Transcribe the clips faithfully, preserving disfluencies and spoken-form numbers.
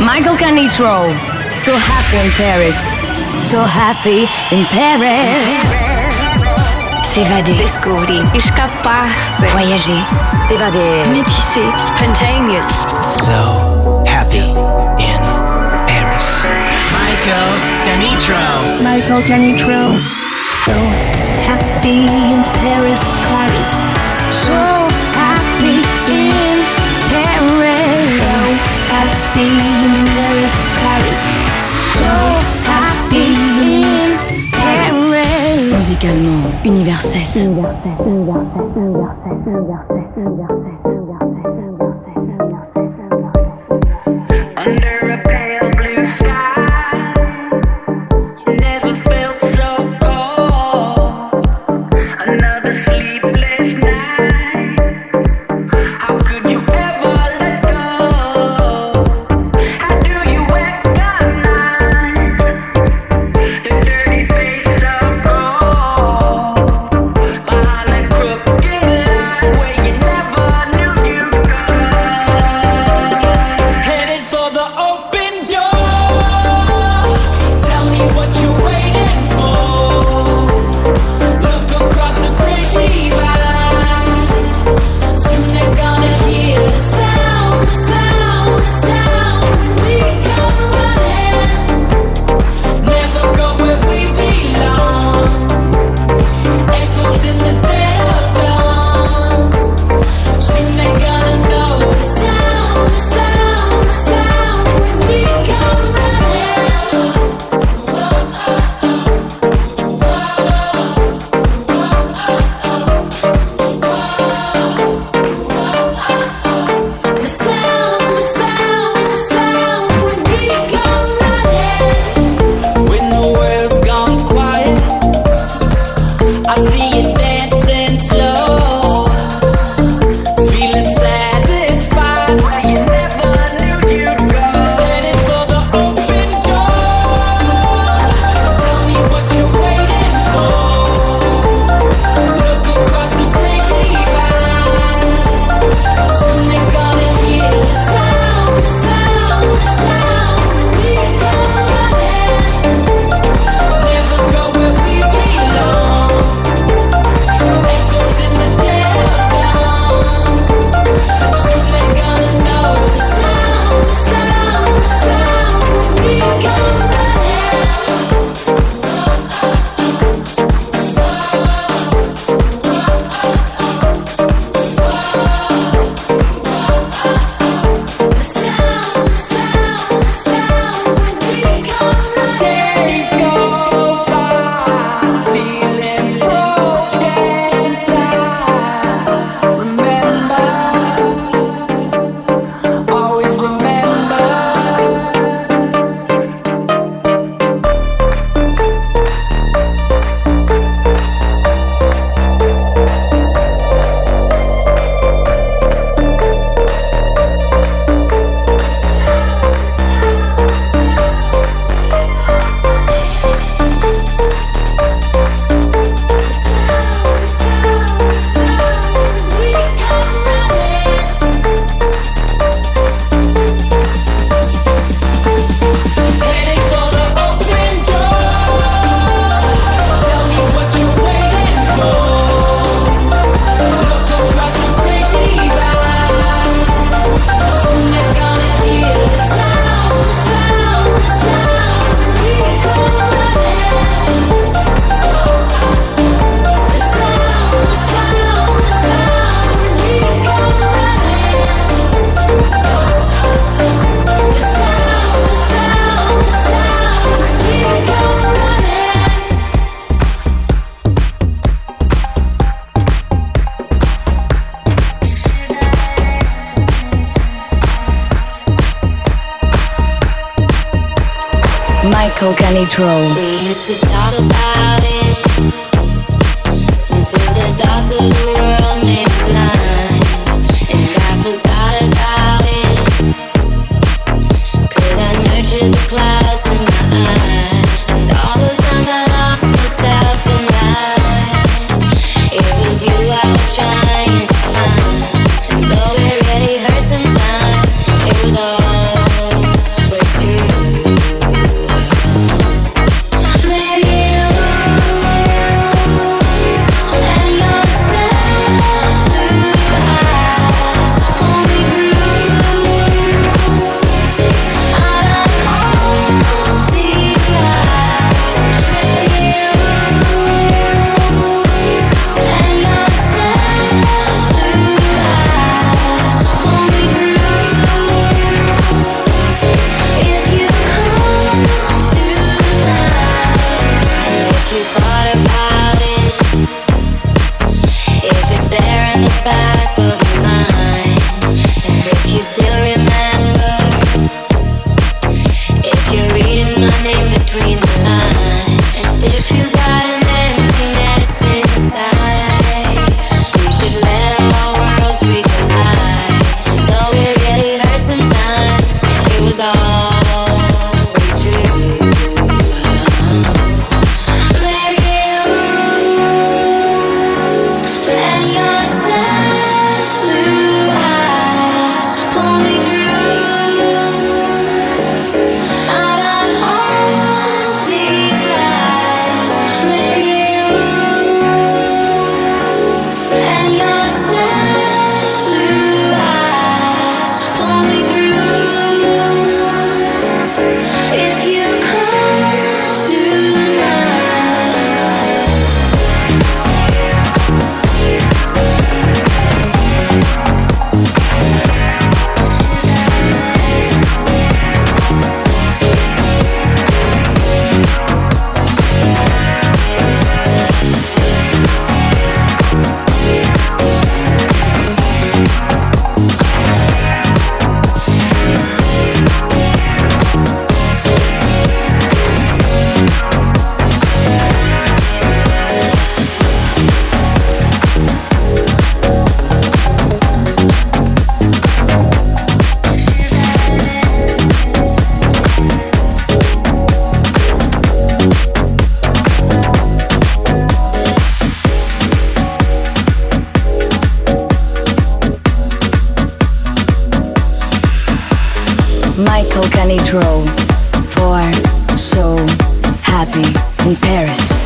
Michael Canitro, so happy in Paris, so happy in Paris. S'évader, découvrir, escaparse, voyager, s'évader, métisser, spontaneous. So happy in Paris. Michael Canitro. Michael Canitro. So happy in Paris. So musicalement universel. Under a pale blue sky. Michael Canitro. We used to talk about it until the dogs of the world made me blind, and I forgot about it 'cause I nurtured the clouds in my eye, and all those times I lost myself in lies. It was you I was trying to find, and though it really hurt sometimes, it was all Michael Canitro for So Happy in Paris.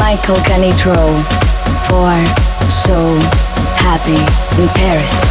Michael Canitro for So Happy in Paris.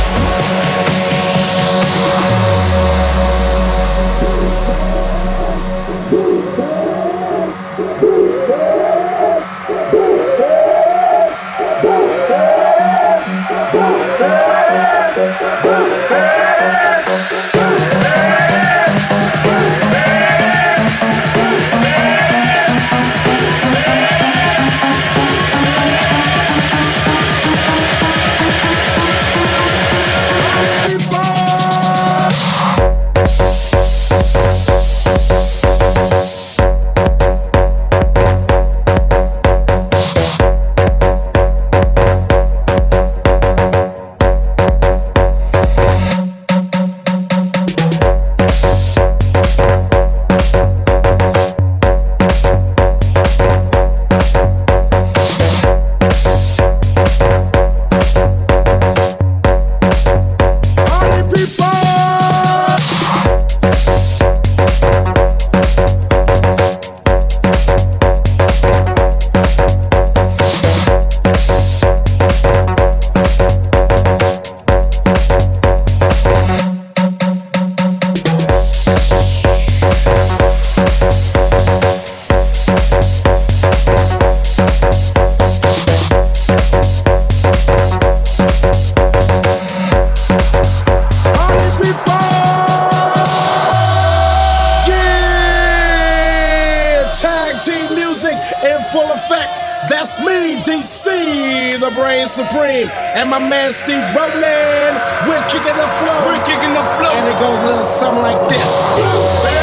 Bye. in full effect. That's me, D C, the Brain Supreme, and my man Steve Rowland. We're kicking the flow. We're kicking the flow. And it goes a little something like this.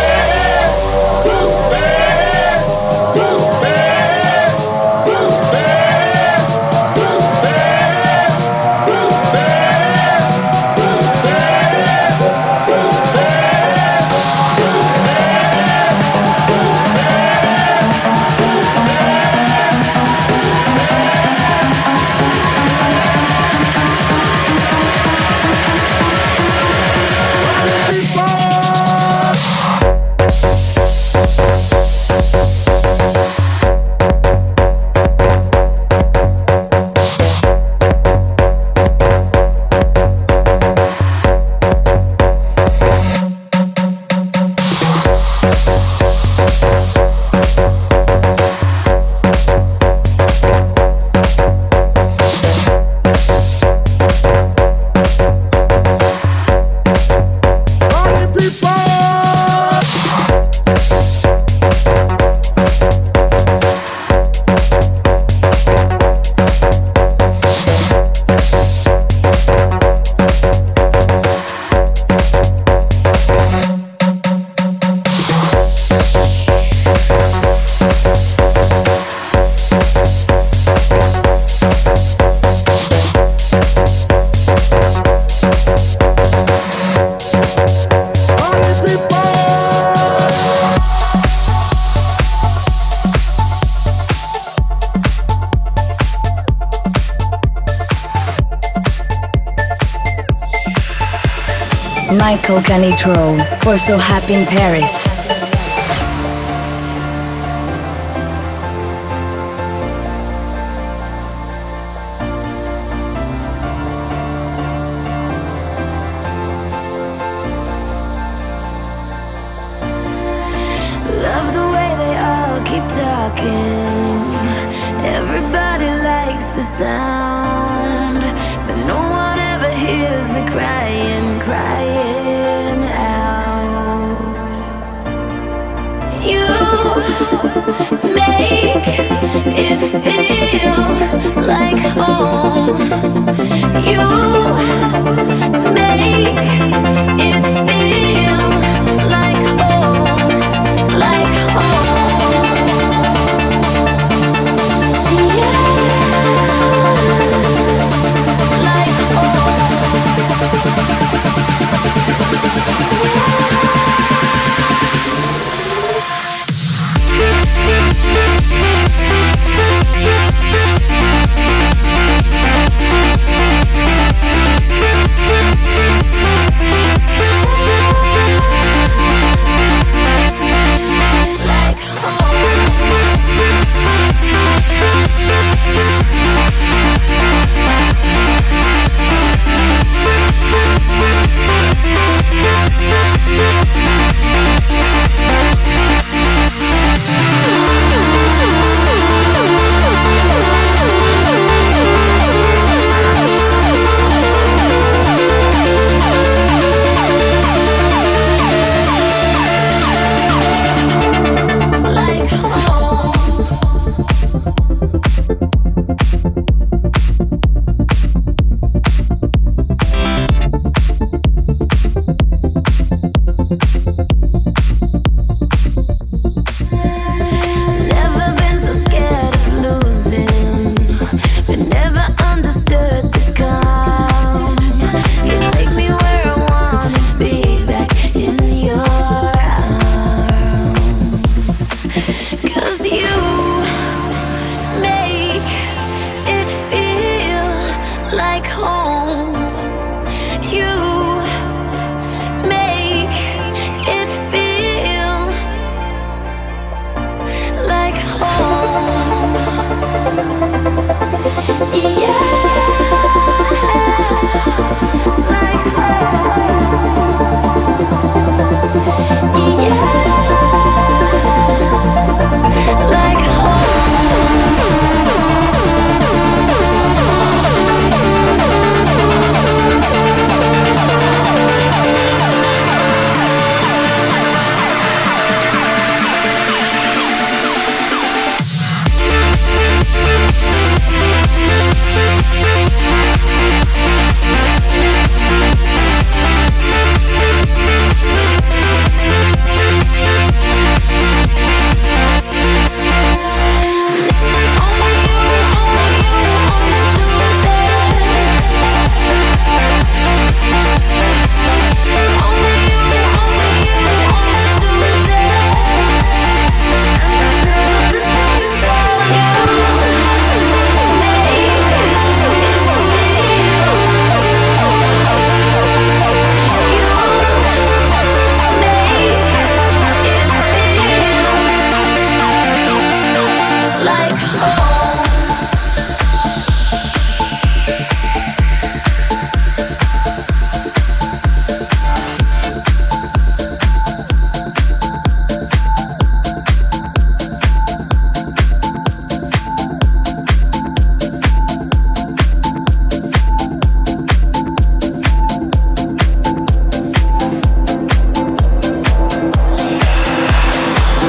Michael Canitro for So Happy in Paris.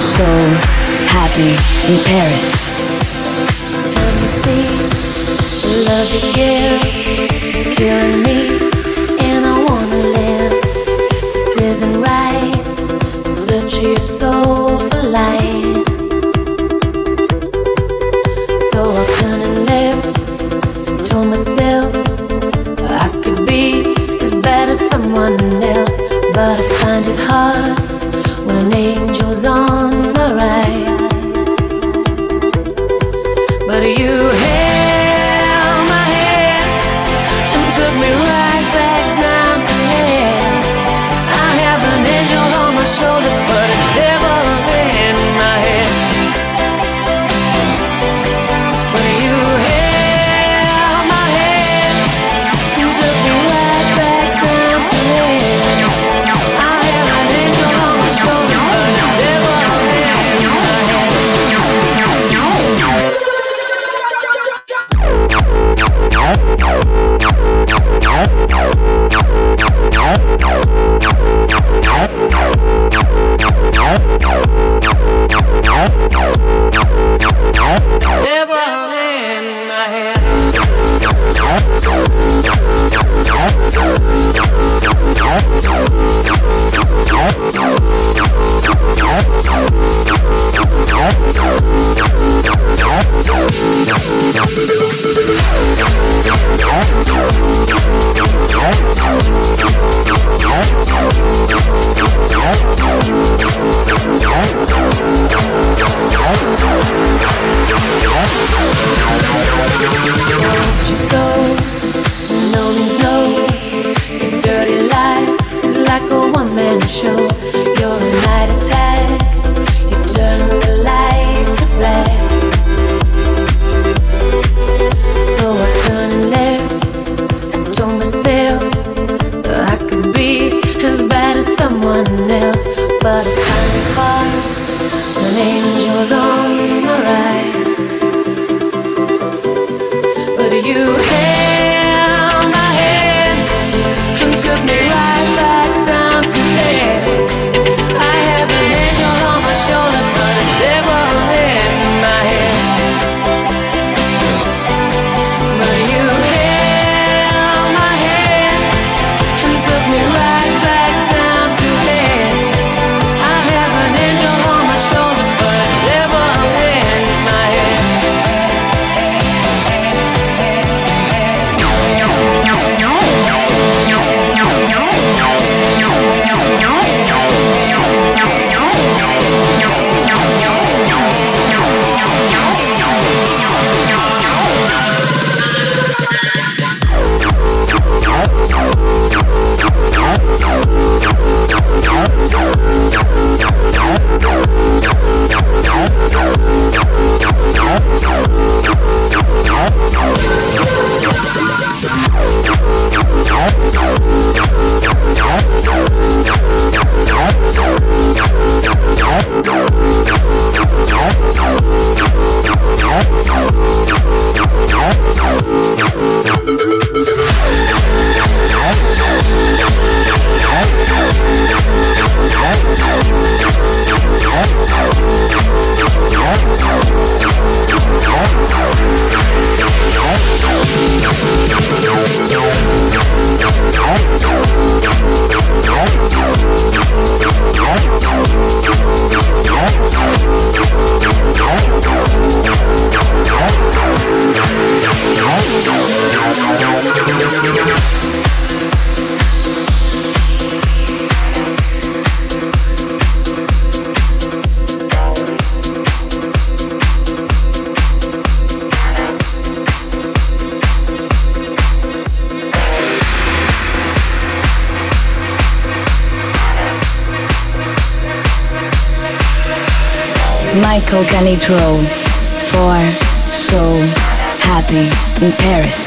so happy in Paris. Time to see the love you give. It's killing me and I wanna live. This isn't right. Search your soul for light. So I turned and left. Told myself I could be as bad as someone else, but I find it hard when an angel's on my right. But you held my hand and took me right back down to hell. I have an angel on my shoulder, but a devil in my head. But you held my hand and took me right back down to hell. I have an angel on my shoulder, but a devil in my head. Devil in my head. Won't you go? No means no. Your dirty life is like a one-man show. You're a night attack. You turn the light to black. So I turn and left. I told myself I could be as bad as someone else, but I find it hard when angels on the right. You held my hand and took me right back down to hell. I have an angel on my shoulder, but a devil in my head. But you held my hand and took me right back down to hell. I have an angel on my shoulder, but a devil in my head. Michael Canitro for So Happy in Paris.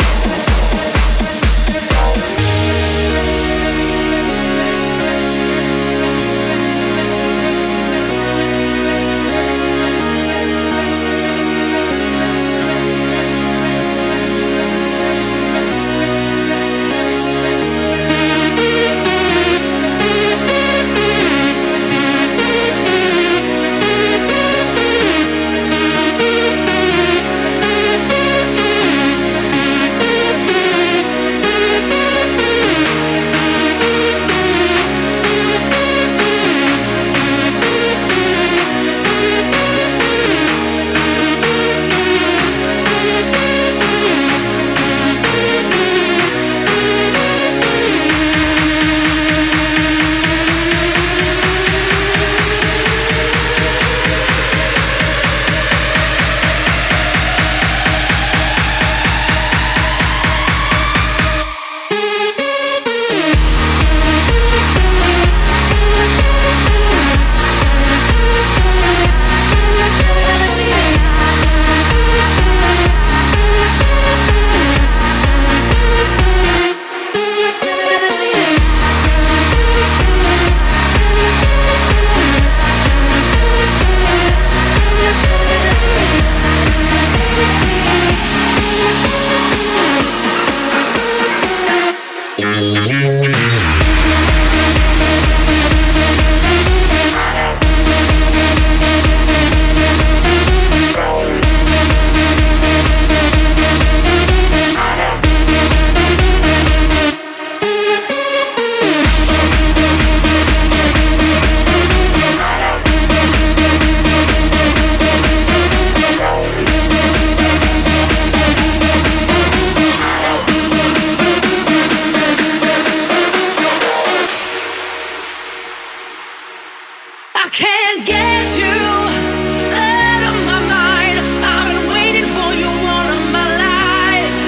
can't get you out of my mind. I've been waiting for you all of my life.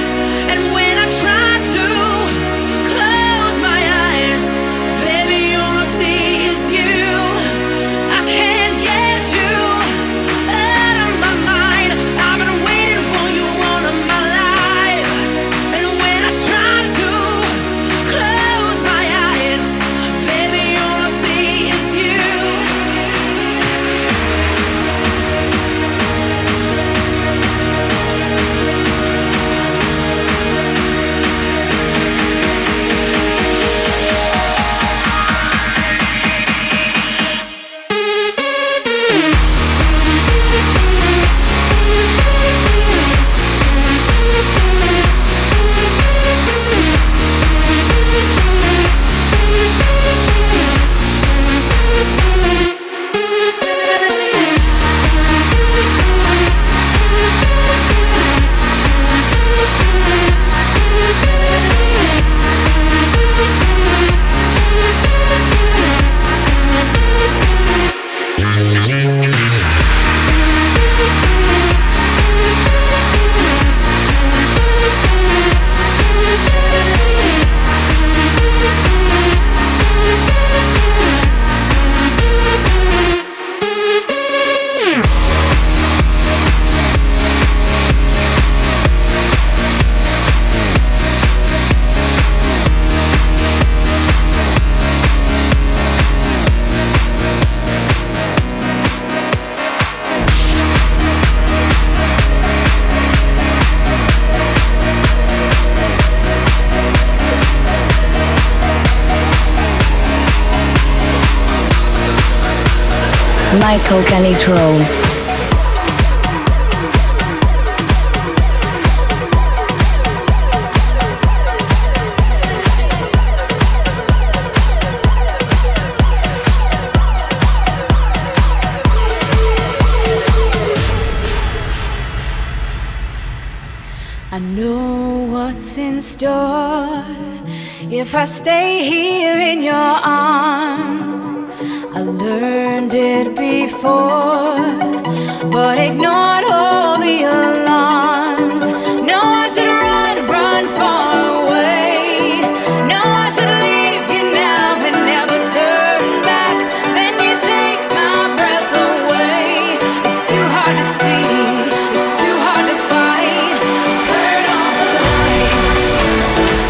And when I try to close my eyes, baby, all I see is you. I can't get you out of my mind. I've been waiting for you all of my life. And when I try to close my eyes, baby, all I see is you. Michael Canitro. I know what's in store if I stay here in your arms. I learned it before, but ignored all the alarms. No, I should run, run far away. No, I should leave you now, but never turn back. Then you take my breath away. It's too hard to see, it's too hard to fight. Turn off the light.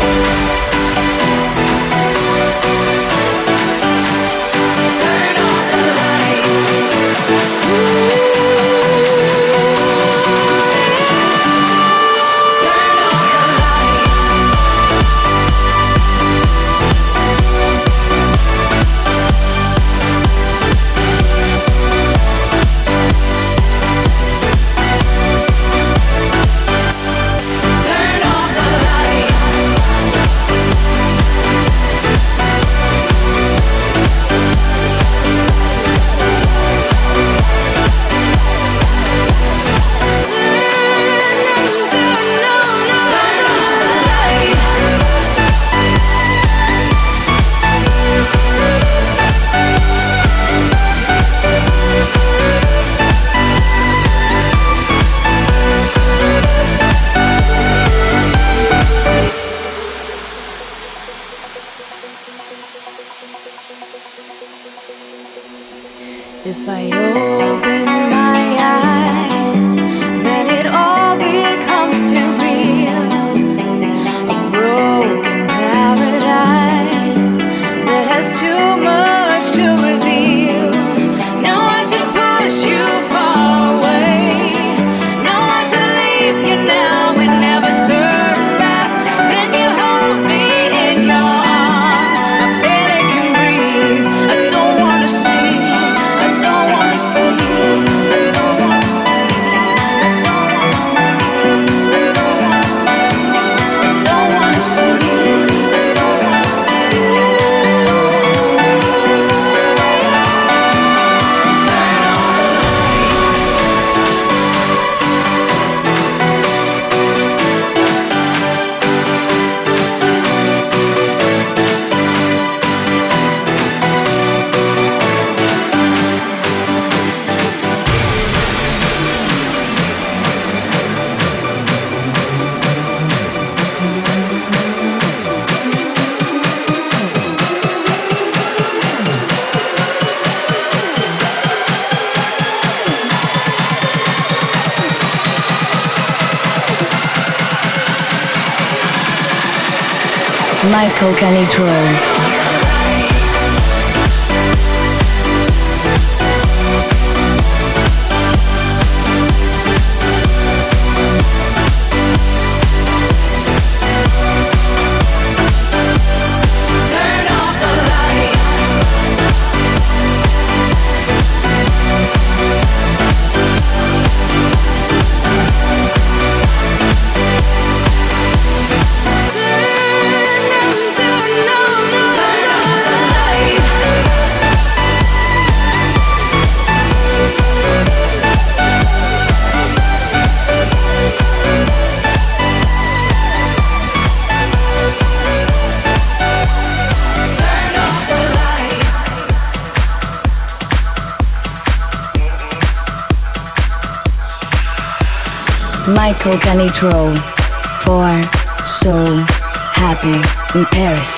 Turn off the light. Turn off the light. Turn off the light. If I open my eyes, then it all becomes too real. A broken paradise that has too much to reveal. Now I should push you far away. Now I should leave you now and never turn back. Then you hold me in your arms. I bet I can breathe. I don't wanna see. I don't wanna see. I don't wanna see. I don't wanna see. I don't wanna see. I don't wanna see. I don't wanna see. I don't wanna see. Michael Canitro. Michael Canitro for So Happy in Paris.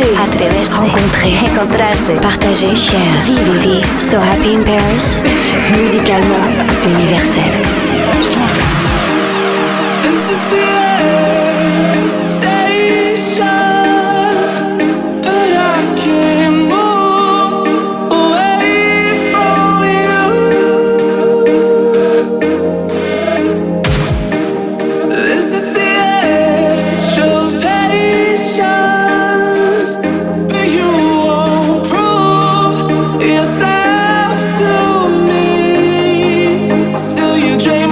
Oser, atreverse, rencontrer, encontrarse, partager, share, vivre, vivre. So happy in Paris, musicalement, universel. This is the sensation. Yourself to me, still you dream.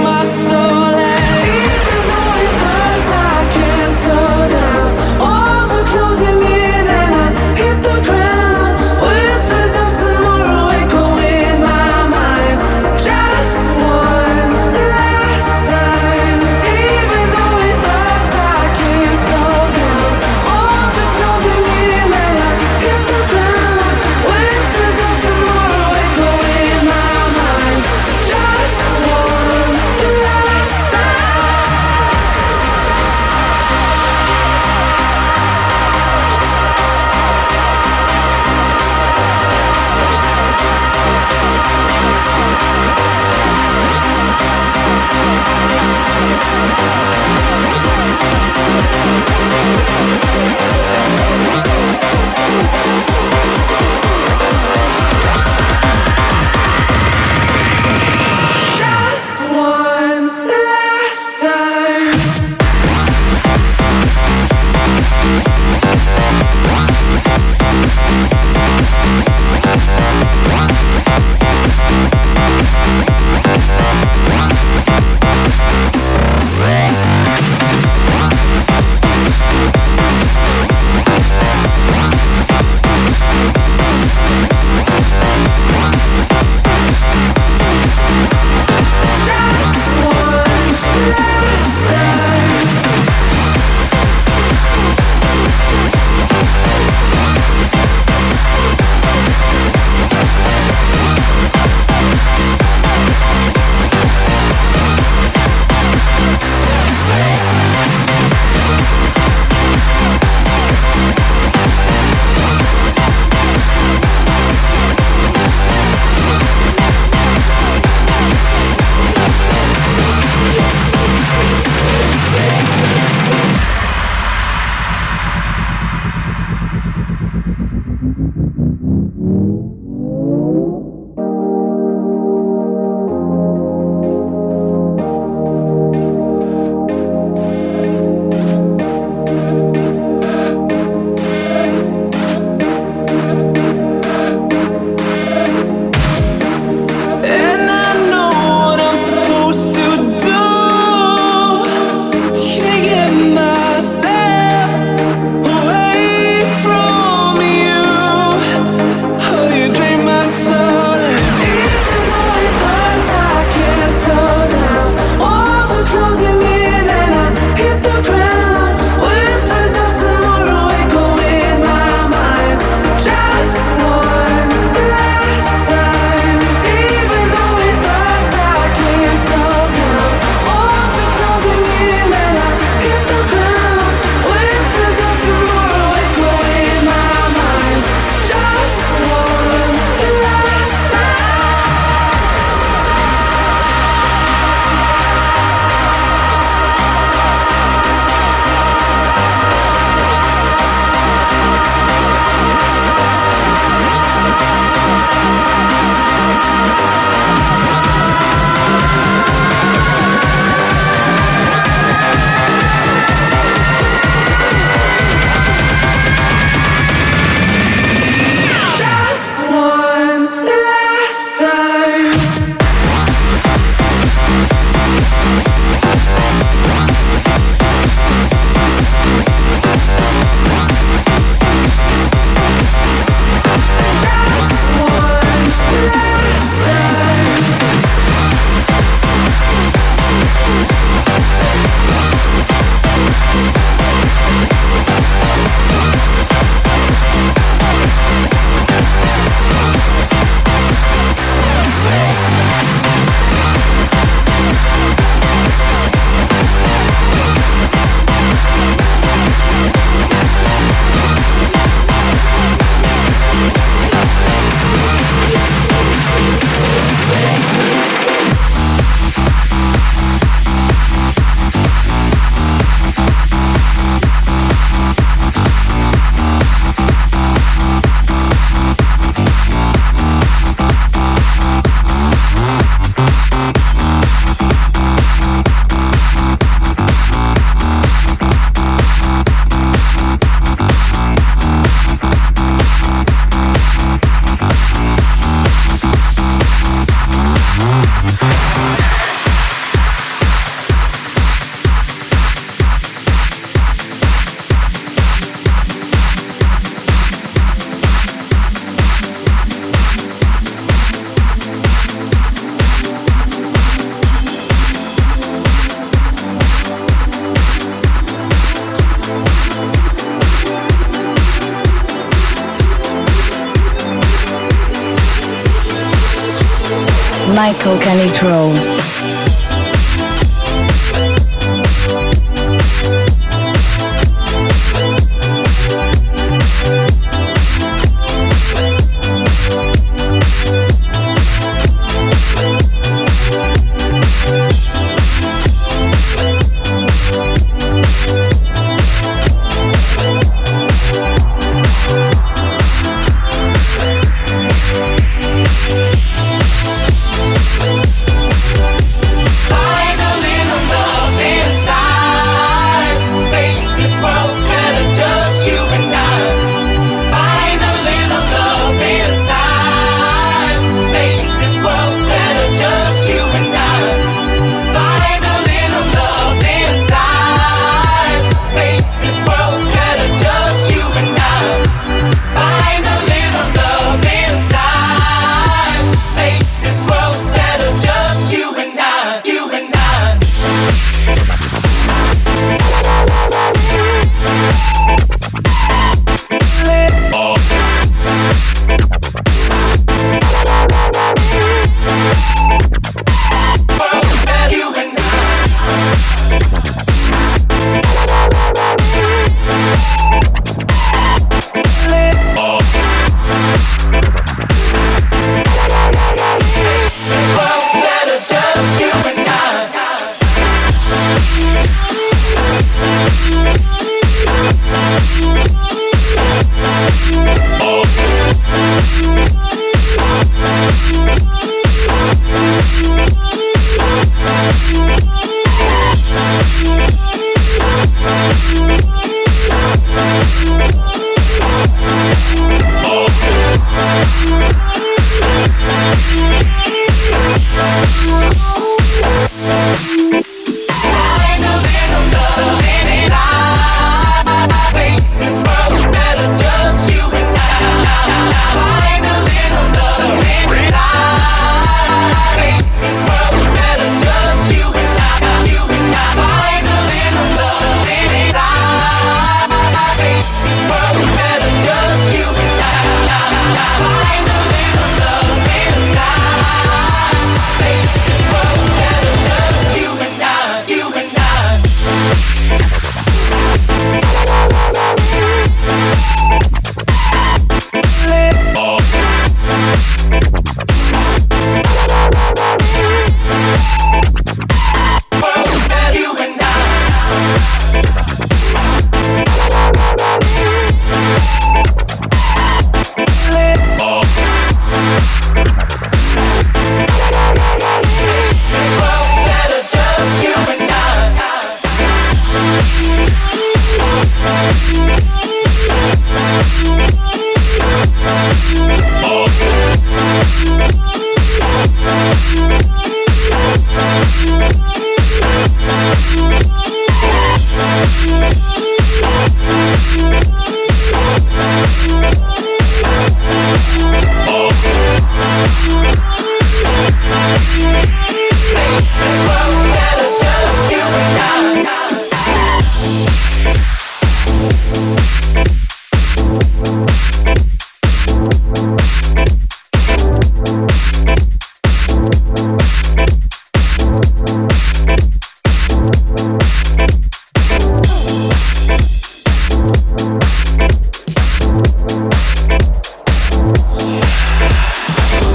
Michael Canitro.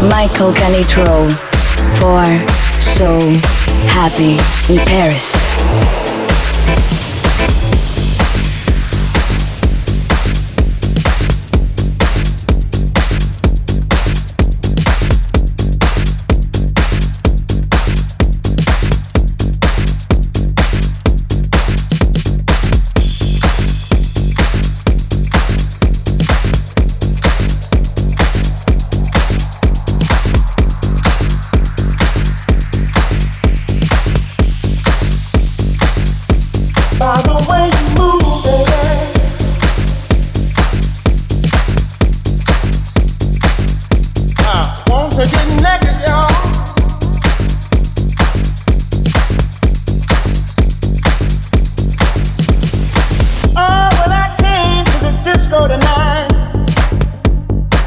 Michael Canitro for So Happy in Paris.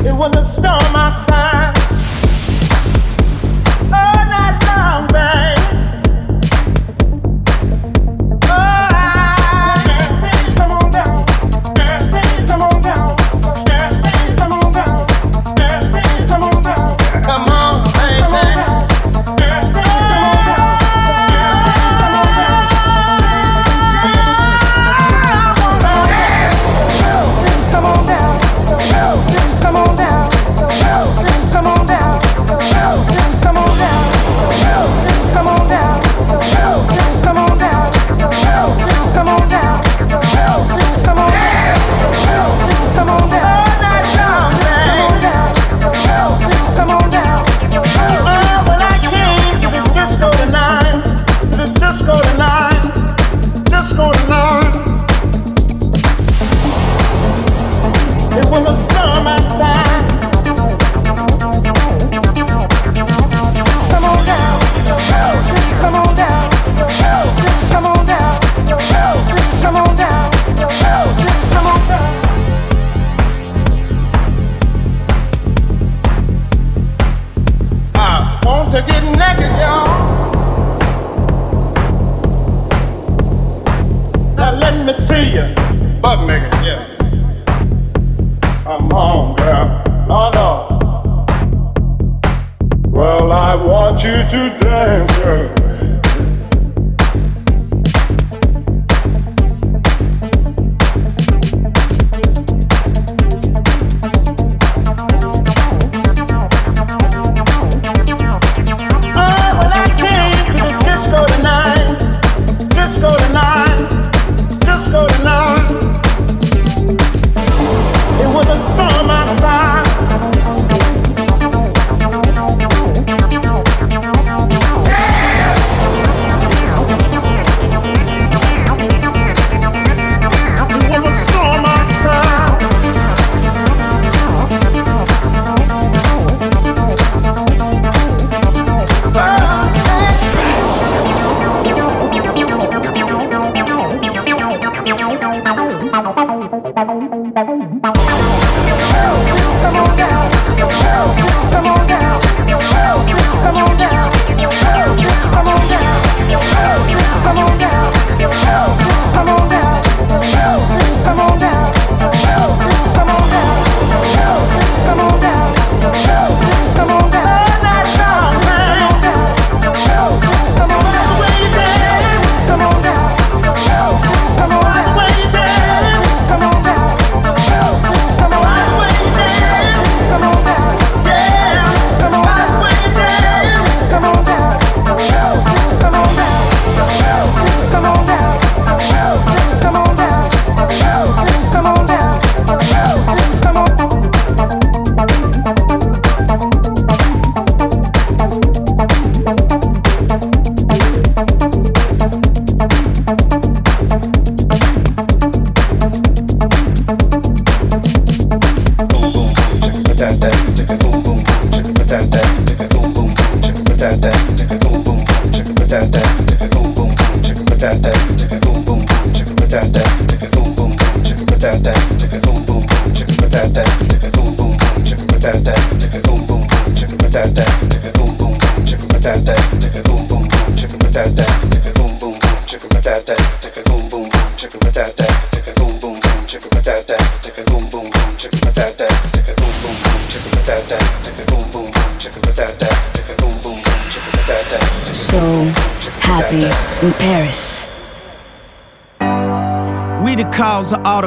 It was a storm outside. Oh.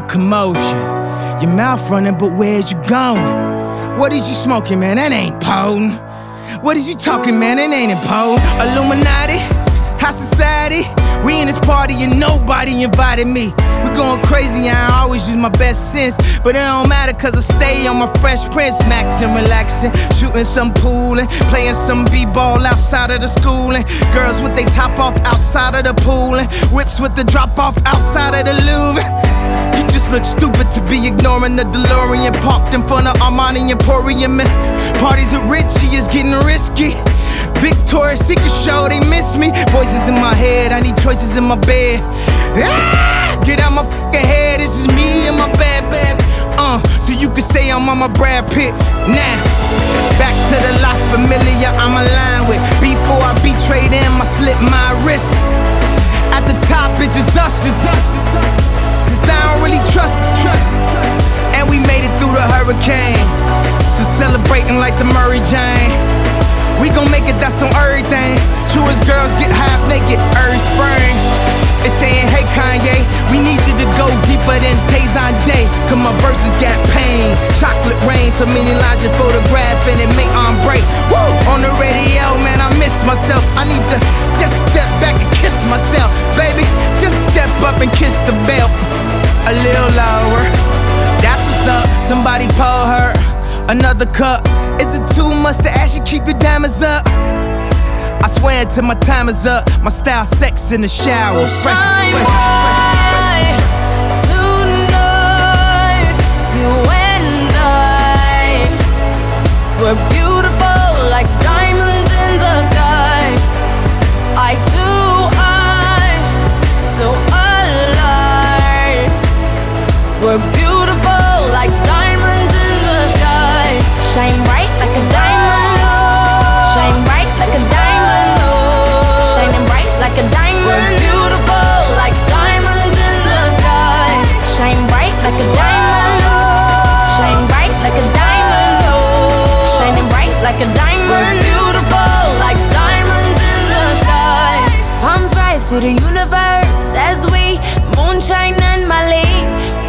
Commotion, your mouth running, but where's you going? What is you smoking, man? That ain't potent. What is you talking, man? That ain't important. Illuminati, high society. We in this party and nobody invited me. We going crazy, I always use my best sense, but it don't matter cause I stay on my Fresh Prince, maxing, relaxing, shooting some pool and playing some b-ball outside of the school and girls with they top off outside of the pool and whips with the drop off outside of the Louvre. Look stupid to be ignoring the DeLorean parked in front of Armani Emporium. And parties are Richie is getting risky. Victoria's Secret show, they miss me. Voices in my head, I need choices in my bed. Ah, get out my fucking head, this is me and my bad bad. Uh, so you could say I'm on my Brad Pitt now. Back to the life familiar I'm aligned with. Before I betrayed him, I slipped my wrists. At the top, it's just us. I don't really trust it. And we made it through the hurricane, so celebrating like the Murray Jane. We gon' make it, that's on everything. True as girls get half naked every spring. They saying, hey Kanye, we need you to go deeper than Tazan Day, cause my verses got pain. Chocolate Rain, so many lines you photograph and it may on break. Woo! On the radio, man, I miss myself. I need to just step back and kiss myself. Baby, just step up and kiss the bell. A little lower, that's what's up. Somebody pour her another cup. Is it too much to ask you keep your diamonds up? I swear until my time is up. My style sex in the shower, so fresh as fresh. Tonight, you went. were beautiful like diamonds in the sky. I too am so alive. We're beautiful like diamonds in the sky. Shine bright like a diamond. Shine bright like a diamond. Shining bright like a diamond. We're beautiful like diamonds in the sky. Shine bright like a diamond. Like a diamond. We're beautiful like diamonds in the sky. Palms rise to the universe as we moonshine and Mali.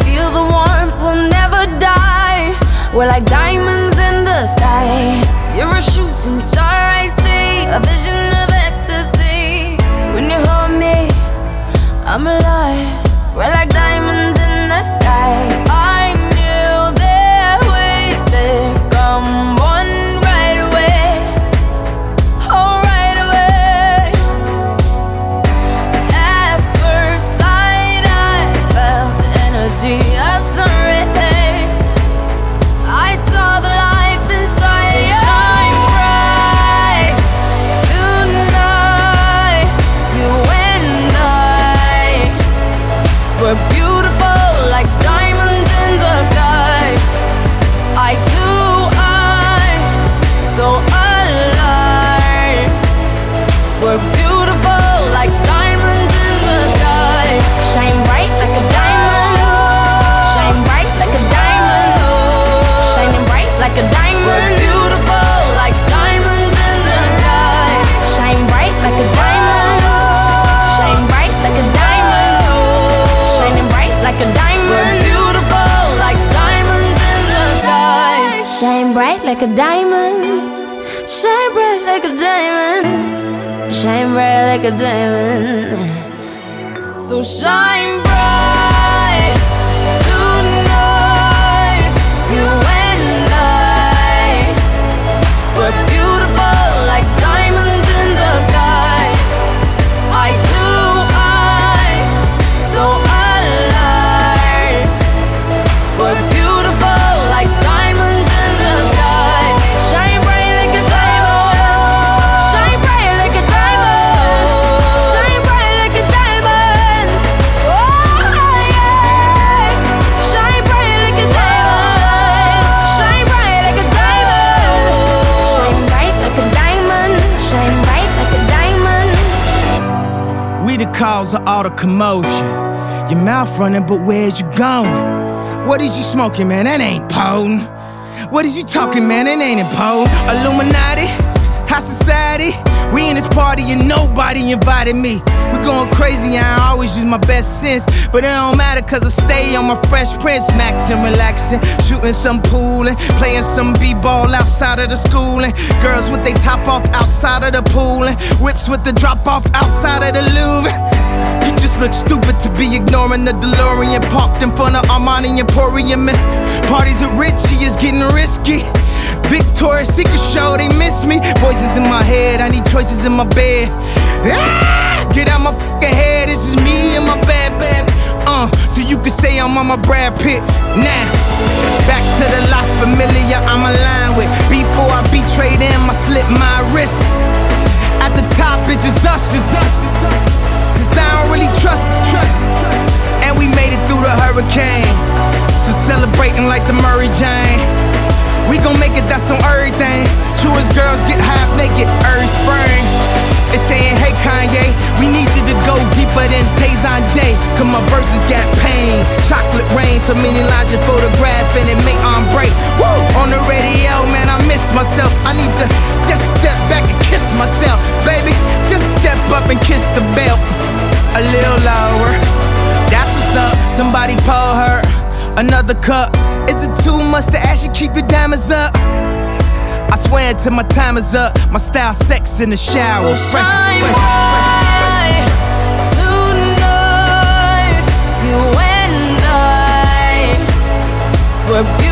Feel the warmth, we'll never die. We're like diamonds in the sky. You're a shooting star I see, a vision of ecstasy. When you hold me, I'm alive. We're like diamonds in the sky. I knew that we'd become one. Like a diamond, shine bright like a diamond, shine bright like a diamond. So shine bright tonight, you and I. We're beautiful like diamonds in the sky. I too am so alive. We're beautiful like diamonds in the sky. Cause of all the commotion. Your mouth running, but where's you going? What is you smoking, man? That ain't potent. What is you talking, man? That ain't important. Illuminati, high society. We in this party and nobody invited me. We going crazy, I always use my best sense. But it don't matter cause I stay on my Fresh Prince. Maxing, relaxing, shooting some pool and playing some b-ball outside of the school. And girls with they top off outside of the pool. And whips with the drop off outside of the Louvre. You just look stupid to be ignoring the DeLorean parked in front of Armani Emporium. And parties at Richie is getting risky. Victoria's Secret show, they miss me. Voices in my head, I need choices in my bed. Ah, get out my fucking head, it's just me and my bad bad. Uh, so you could say I'm on my Brad Pitt. Nah, back to the life familiar I'm aligned with. Before I betray them, I slip my wrists. At the top, it's just us. Cause I don't really trust them. And we made it through the hurricane. So celebrating like the Murray Jane. We gon' make it, that's on everything. True as girls get half naked every spring. It's saying, hey Kanye, we need you to go deeper than Tazan Day. Cause my verses got pain. Chocolate Rain, so many lines you photograph and it may on break. Woo! On the radio, man, I miss myself. I need to just step back and kiss myself. Baby, just step up and kiss the bell. A little lower. That's what's up. Somebody pour her another cup. Is it too much to ask you keep your diamonds up? I swear until my time is up. My style sex in the shower. So fresh shine as fresh, bright fresh, fresh, fresh. Tonight, you and I. We're beautiful.